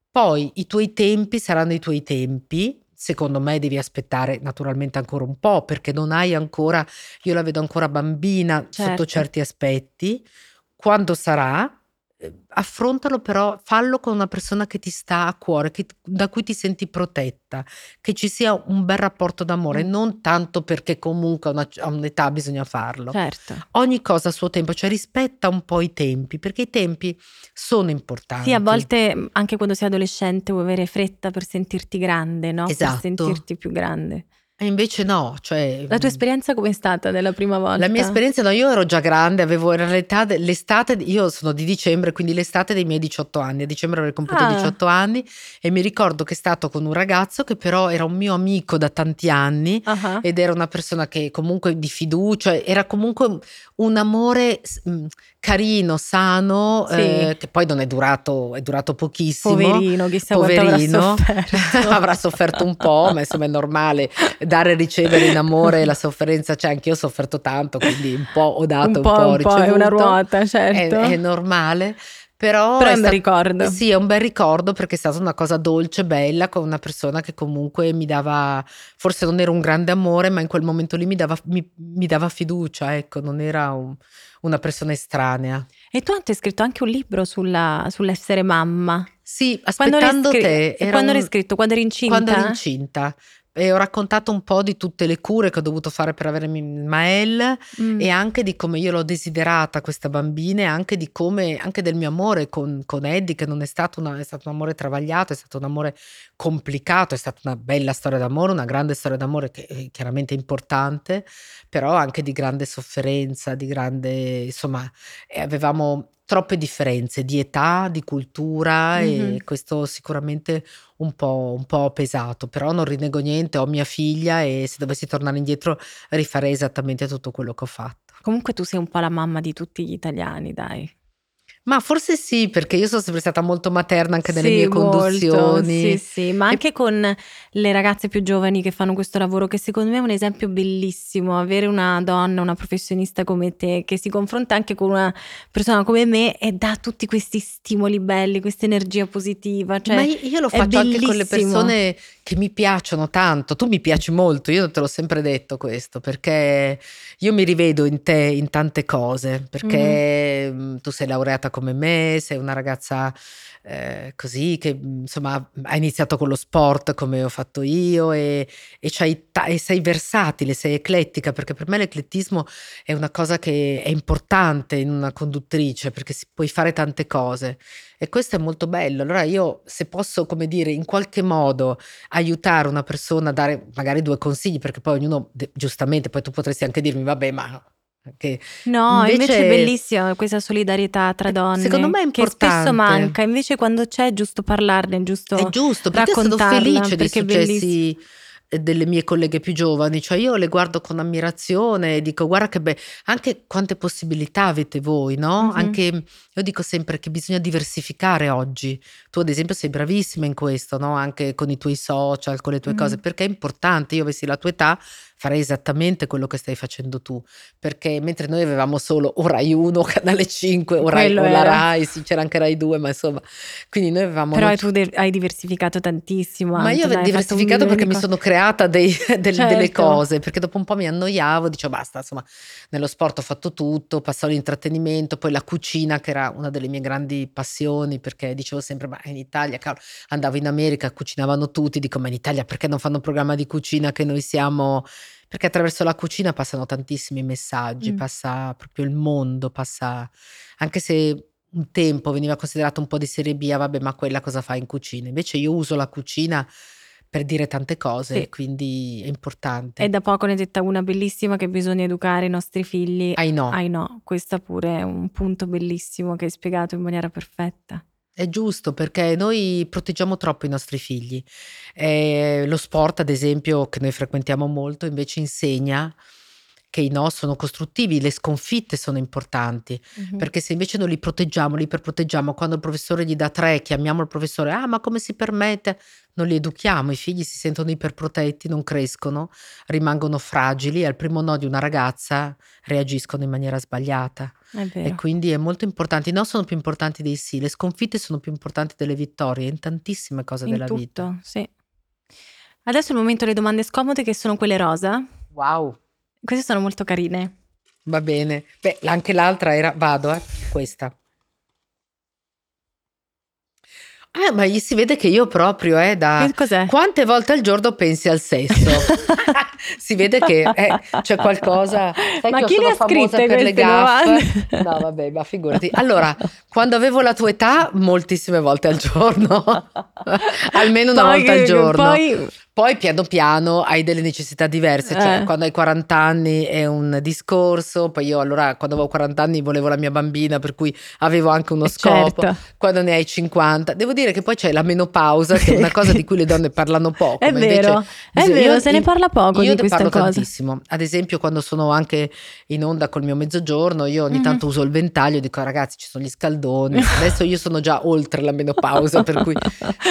Poi i tuoi tempi saranno i tuoi tempi. Secondo me devi aspettare naturalmente ancora un po', perché non hai ancora, io la vedo ancora bambina, certo. sotto certi aspetti. Quando sarà, affrontalo, però fallo con una persona che ti sta a cuore, che, da cui ti senti protetta, che ci sia un bel rapporto d'amore, mm. non tanto perché comunque a, una, a un'età bisogna farlo, certo. ogni cosa a suo tempo, cioè rispetta un po' i tempi, perché i tempi sono importanti. Sì, a volte anche quando sei adolescente vuoi avere fretta per sentirti grande, no? Esatto. Per sentirti più grande. E invece no, cioè. La tua esperienza com'è stata della prima volta? La mia esperienza, no, io ero già grande, avevo in realtà l'estate, io sono di dicembre, quindi l'estate dei miei diciotto anni, a dicembre avrei compiuto ah. diciotto anni, e mi ricordo che è stato con un ragazzo che però era un mio amico da tanti anni, uh-huh. ed era una persona che comunque di fiducia, era comunque un amore carino, sano, sì. eh, che poi non è durato, è durato pochissimo. Poverino, chissà Poverino. quanto avrà sofferto. Avrà sofferto un po', ma insomma è normale. Dare e ricevere in amore la sofferenza, cioè anche io ho sofferto tanto, quindi un po' ho dato, un po', un po' ho ricevuto. È una ruota, certo. È, è normale, però, però è un bel ricordo. Sì, è un bel ricordo, perché è stata una cosa dolce, bella, con una persona che comunque mi dava, forse non era un grande amore, ma in quel momento lì mi dava, mi, mi dava fiducia, ecco, non era un, una persona estranea. E tu hai scritto anche un libro sulla, sull'essere mamma. Sì, Aspettando scri- te. Era quando l'hai scritto? Quando eri incinta? Quando ero incinta. E ho raccontato un po' di tutte le cure che ho dovuto fare per avere Mael, mm. e anche di come io l'ho desiderata questa bambina, e anche di come, anche del mio amore con, con Eddie, che non è stato, una, è stato un amore travagliato, è stato un amore complicato, è stata una bella storia d'amore, una grande storia d'amore che è chiaramente importante, però anche di grande sofferenza, di grande, insomma, avevamo troppe differenze di età, di cultura, mm-hmm. e questo sicuramente un po', un po' pesato, però non rinego niente, ho mia figlia, e se dovessi tornare indietro rifarei esattamente tutto quello che ho fatto. Comunque tu sei un po' la mamma di tutti gli italiani, dai. Ma forse sì, perché io sono sempre stata molto materna anche nelle sì, mie conduzioni. Molto, sì, sì, ma anche e... con le ragazze più giovani che fanno questo lavoro, che secondo me è un esempio bellissimo. Avere una donna, una professionista come te, che si confronta anche con una persona come me e dà tutti questi stimoli belli, questa energia positiva. Cioè, ma io lo faccio anche con le persone che mi piacciono tanto. Tu mi piaci molto, io te l'ho sempre detto questo, perché io mi rivedo in te in tante cose, perché mm. tu sei laureata come me, sei una ragazza eh, così, che insomma ha iniziato con lo sport come ho fatto io, e, e, c'hai ta- e sei versatile, sei eclettica, perché per me l'eclettismo è una cosa che è importante in una conduttrice, perché si, puoi fare tante cose, e questo è molto bello. Allora io, se posso, come dire, in qualche modo aiutare una persona, a dare magari due consigli, perché poi ognuno de- giustamente, poi tu potresti anche dirmi vabbè, ma che no, invece, invece è bellissima questa solidarietà tra donne, secondo me è importante, che spesso manca. Invece quando c'è è giusto parlarne, è giusto raccontarla. È giusto, perché sono felice dei successi delle mie colleghe più giovani, cioè io le guardo con ammirazione e dico: guarda che bello, anche quante possibilità avete voi, no? Mm-hmm. Anche io dico sempre che bisogna diversificare oggi. Tu ad esempio sei bravissima in questo, no? Anche con i tuoi social, con le tue mm-hmm. cose, perché è importante. Io avessi la tua età farei esattamente quello che stai facendo tu, perché mentre noi avevamo solo o Rai uno, Canale cinque, o Rai, la Rai, sì, c'era anche Rai due, ma insomma, quindi noi avevamo… Però noi... tu de- hai diversificato tantissimo. Ma io ho diversificato perché mi sono creata dei, del, certo. delle cose, perché dopo un po' mi annoiavo, dicevo basta, insomma, nello sport ho fatto tutto, passavo l'intrattenimento, poi la cucina, che era una delle mie grandi passioni, perché dicevo sempre, ma in Italia, cavolo, andavo in America, cucinavano tutti, dico, ma in Italia perché non fanno un programma di cucina, che noi siamo… Perché attraverso la cucina passano tantissimi messaggi, mm. passa proprio il mondo, passa, anche se un tempo veniva considerato un po' di serie B, ah, vabbè, ma quella cosa fa in cucina? Invece io uso la cucina per dire tante cose, sì. Quindi è importante. E da poco ne è detta una bellissima, che bisogna educare i nostri figli ai no. Ai no. Questa pure è un punto bellissimo che hai spiegato in maniera perfetta. È giusto, perché noi proteggiamo troppo i nostri figli. Eh, lo sport, ad esempio, che noi frequentiamo molto, invece insegna che i no sono costruttivi, le sconfitte sono importanti, uh-huh. Perché se invece non li proteggiamo, li iperproteggiamo, quando il professore gli dà tre, chiamiamo il professore, ah ma come si permette? Non li educhiamo, i figli si sentono iperprotetti, non crescono, rimangono fragili e al primo no di una ragazza reagiscono in maniera sbagliata. E quindi è molto importante, i no sono più importanti dei sì, le sconfitte sono più importanti delle vittorie, in tantissime cose in della tutto, vita. Sì. Adesso è il momento delle domande scomode, che sono quelle rosa. Wow! Queste sono molto carine. Va bene. Beh, anche l'altra era... Vado, eh. Questa. Ah, ma gli si vede che io proprio, eh, da... Cos'è? Quante volte al giorno pensi al sesso? Si vede che eh, c'è qualcosa... Sai, ma chi le ha scritte per le gaffe? No, vabbè, ma figurati. Allora, quando avevo la tua età, moltissime volte al giorno. Almeno una poi, volta al giorno. Poi... Poi piano piano hai delle necessità diverse, cioè eh. quando hai quaranta anni è un discorso, poi io allora quando avevo quaranta anni volevo la mia bambina, per cui avevo anche uno scopo, certo. Quando ne hai cinquanta, devo dire che poi c'è la menopausa, che è una cosa di cui le donne parlano poco. È ma vero, invece, è bisogna, vero, io, se ne parla poco di questa cosa. Io ne parlo tantissimo, ad esempio quando sono anche in onda col mio mezzogiorno, io ogni mm-hmm. tanto uso il ventaglio e dico ragazzi ci sono gli scaldoni, adesso io sono già oltre la menopausa, per cui,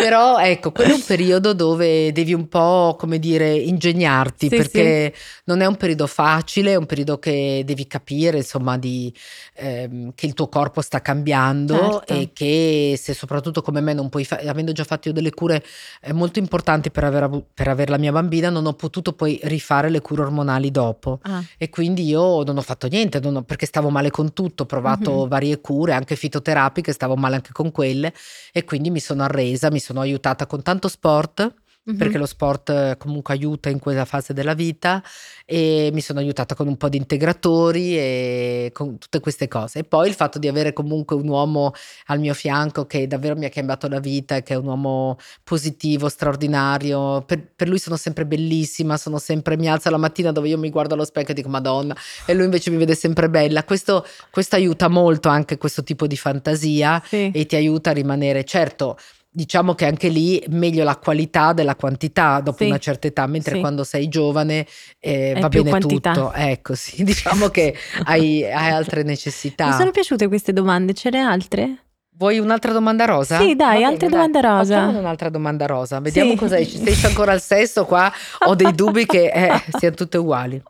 però ecco, quello è un periodo dove devi un po' po' come dire ingegnarti, sì, perché sì. Non è un periodo facile, è un periodo che devi capire insomma di, ehm, che il tuo corpo sta cambiando, certo. E che se soprattutto come me non puoi fa- avendo già fatto io delle cure eh, molto importanti per aver, av- per aver la mia bambina, non ho potuto poi rifare le cure ormonali dopo, ah. E quindi io non ho fatto niente, non ho, perché stavo male con tutto, ho provato mm-hmm. varie cure anche fitoterapiche, stavo male anche con quelle e quindi mi sono arresa, mi sono aiutata con tanto sport. Mm-hmm. Perché lo sport comunque aiuta in quella fase della vita, e mi sono aiutata con un po' di integratori e con tutte queste cose, e poi il fatto di avere comunque un uomo al mio fianco che davvero mi ha cambiato la vita, che è un uomo positivo, straordinario, per, per lui sono sempre bellissima, sono sempre, mi alza la mattina dove io mi guardo allo specchio e dico Madonna, e lui invece mi vede sempre bella, questo, questo aiuta molto, anche questo tipo di fantasia, sì. E ti aiuta a rimanere, certo. Diciamo che anche lì meglio la qualità della quantità dopo sì. una certa età, mentre sì. quando sei giovane eh, va bene quantità. Tutto. Ecco, sì, diciamo che hai, hai altre necessità. Mi sono piaciute queste domande, ce ne altre? Vuoi un'altra domanda rosa? Sì, dai, bene, altre dai. Domanda rosa. Facciamo un'altra domanda rosa, vediamo sì. cosa esce. Se esce ancora al sesso qua, ho dei dubbi che eh, siano tutte uguali.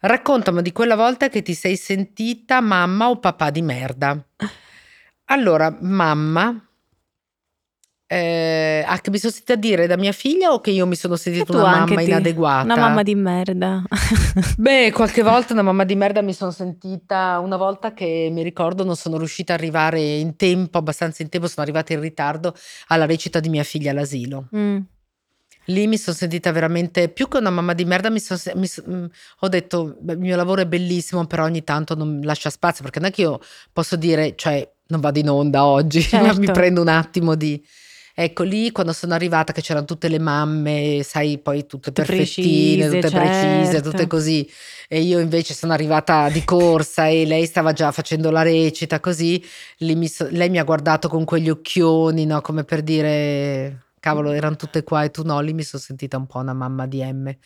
Raccontami di quella volta che ti sei sentita mamma o papà di merda. Allora, mamma... Eh, ah, che mi sono sentita dire da mia figlia o che io mi sono sentita una mamma inadeguata? Una mamma di merda. Beh, qualche volta una mamma di merda mi sono sentita, una volta che mi ricordo non sono riuscita ad arrivare in tempo, abbastanza in tempo, sono arrivata in ritardo alla recita di mia figlia all'asilo. Mm. Lì mi sono sentita veramente, più che una mamma di merda, mi son, mi, mh, ho detto il mio lavoro è bellissimo, però ogni tanto non lascia spazio, perché non è che io posso dire, cioè non vado in onda oggi, certo. Ma mi prendo un attimo di... Ecco, lì quando sono arrivata che c'erano tutte le mamme, sai, poi tutte, tutte perfettine, precise, tutte certo. precise, tutte così. E io invece sono arrivata di corsa e lei stava già facendo la recita, così. Lì mi so- lei mi ha guardato con quegli occhioni, no? Come per dire... Cavolo, erano tutte qua e tu no, lì mi sono sentita un po' una mamma di M. Eh.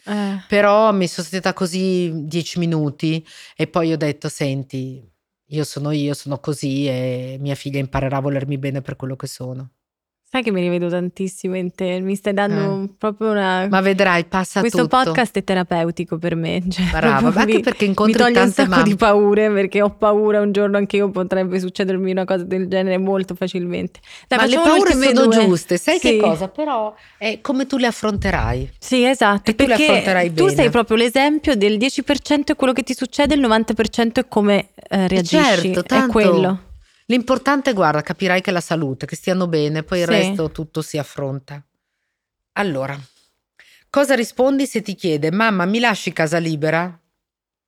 Però mi sono sentita così dieci minuti e poi ho detto, senti, io sono io, sono così e mia figlia imparerà a volermi bene per quello che sono. Sai che mi rivedo tantissimo in te, mi stai dando eh. proprio una... Ma vedrai, passa questo tutto. Questo podcast è terapeutico per me. Cioè, brava, ma anche mi, perché incontri tante mamme. Mi toglie un sacco di paure, perché ho paura un giorno anche io potrebbe succedermi una cosa del genere molto facilmente. Dai, ma le paure sono due. Giuste, sai sì. che cosa? Però è come tu le affronterai. Sì, esatto, e perché tu, le affronterai tu bene. Sei proprio l'esempio del dieci per cento è quello che ti succede, il novanta per cento è come eh, reagisci, certo, tanto. È quello. L'importante, guarda, capirai che la salute, che stiano bene, poi il sì. resto tutto si affronta. Allora, cosa rispondi se ti chiede mamma mi lasci casa libera?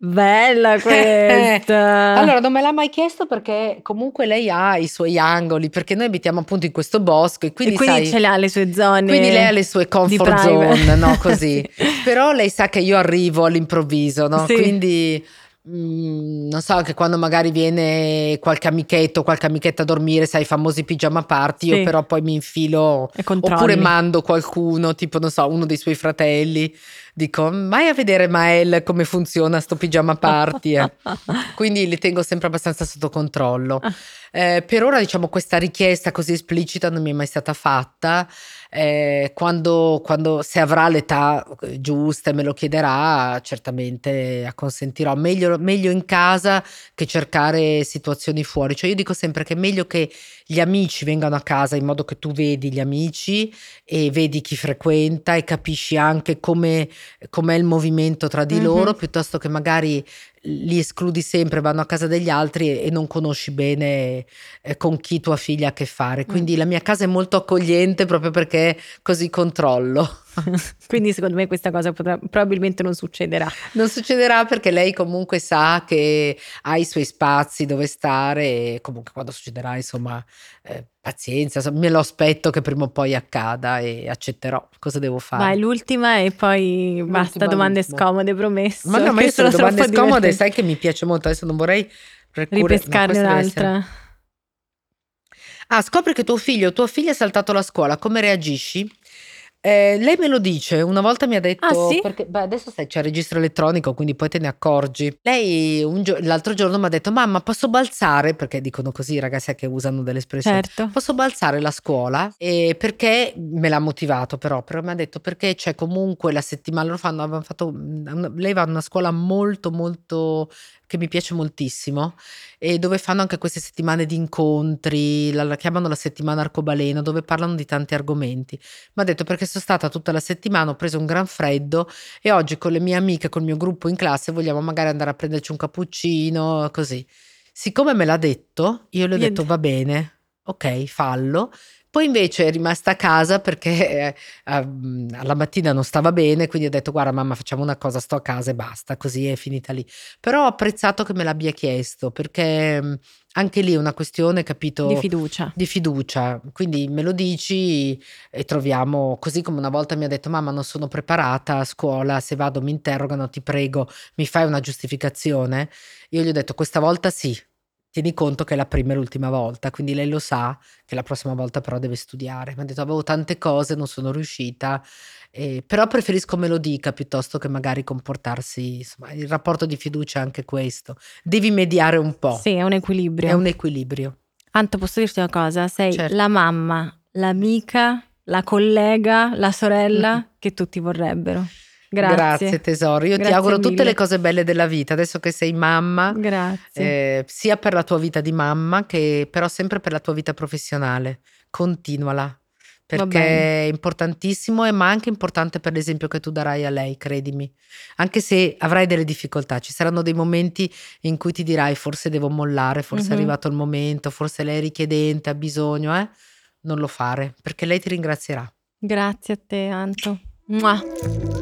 Bella questa! Allora, non me l'ha mai chiesto perché comunque lei ha i suoi angoli, perché noi abitiamo appunto in questo bosco e quindi, e quindi sai, ce l'ha le sue zone. Quindi lei ha le sue comfort zone, no? Così. Sì. Però lei sa che io arrivo all'improvviso, no? Sì. Quindi mh, non so, che quando magari viene qualche amichetto, qualche amichetta a dormire, sai, i famosi pigiama party, sì, io però poi mi infilo e oppure mando qualcuno, tipo non so, uno dei suoi fratelli. Dico, vai a vedere Mael come funziona sto pigiama party, eh. Quindi li tengo sempre abbastanza sotto controllo. Eh, per ora, diciamo, questa richiesta così esplicita non mi è mai stata fatta. Eh, quando, quando se avrà l'età giusta e me lo chiederà, certamente acconsentirò. Meglio, meglio in casa che cercare situazioni fuori. Cioè io dico sempre che è meglio che gli amici vengano a casa, in modo che tu vedi gli amici e vedi chi frequenta e capisci anche come com'è il movimento tra di mm-hmm. loro, piuttosto che magari li escludi sempre, vanno a casa degli altri e non conosci bene eh, con chi tua figlia ha a che fare. Quindi mm. la mia casa è molto accogliente proprio perché così controllo. Quindi secondo me questa cosa potrà, probabilmente non succederà. Non succederà perché lei comunque sa che ha i suoi spazi dove stare e comunque quando succederà, insomma, eh, pazienza, me lo aspetto che prima o poi accada e accetterò. Cosa devo fare? Vai, l'ultima e poi l'ultima, basta domande l'ultima. Scomode, promesso. Ma no, ma io sono domande scomode. Sai che mi piace molto, adesso non vorrei recure, ripescarne un'altra. Essere... Ah, scopri che tuo figlio o tua figlia ha saltato la scuola, come reagisci? Eh, lei me lo dice, una volta mi ha detto, ah, sì? Perché beh, adesso sai, c'è il registro elettronico, quindi poi te ne accorgi. Lei un gio- l'altro giorno mi ha detto, mamma, posso balzare, perché dicono così i ragazzi che usano delle espressioni, certo, posso balzare la scuola, e perché me l'ha motivato, però però mi ha detto perché c'è comunque la settimana, loro fanno, avevano fatto, lei va a una scuola molto molto che mi piace moltissimo e dove fanno anche queste settimane di incontri, la, la chiamano la settimana arcobaleno, dove parlano di tanti argomenti. Mi ha detto perché sono stata tutta la settimana, ho preso un gran freddo e oggi con le mie amiche, col mio gruppo in classe vogliamo magari andare a prenderci un cappuccino, così. Siccome me l'ha detto, io le ho Niente. detto va bene, ok, fallo. Poi invece è rimasta a casa perché eh, alla mattina non stava bene, quindi ho detto guarda mamma, facciamo una cosa, sto a casa e basta, così è finita lì. Però ho apprezzato che me l'abbia chiesto perché anche lì è una questione, capito, di fiducia. Di fiducia, quindi me lo dici e troviamo, così come una volta mi ha detto mamma non sono preparata a scuola, se vado mi interrogano, ti prego mi fai una giustificazione? Io gli ho detto questa volta sì. Tieni conto che è la prima e l'ultima volta, quindi lei lo sa che la prossima volta però deve studiare. Mi ha detto avevo tante cose, non sono riuscita, eh, però preferisco me lo dica piuttosto che magari comportarsi, insomma, il rapporto di fiducia è anche questo. Devi mediare un po'. Sì, è un equilibrio. È un equilibrio. Anto, posso dirti una cosa? Sei certo. la mamma, l'amica, la collega, la sorella mm-hmm. che tutti vorrebbero. Grazie. Grazie tesoro, io Grazie ti auguro mille. tutte le cose belle della vita, adesso che sei mamma, eh, sia per la tua vita di mamma che però sempre per la tua vita professionale, continuala, perché è importantissimo e ma anche importante per l'esempio che tu darai a lei, credimi, anche se avrai delle difficoltà, ci saranno dei momenti in cui ti dirai forse devo mollare, forse mm-hmm. è arrivato il momento, forse lei è richiedente, ha bisogno, eh? Non lo fare, perché lei ti ringrazierà. Grazie a te Anto. Mua.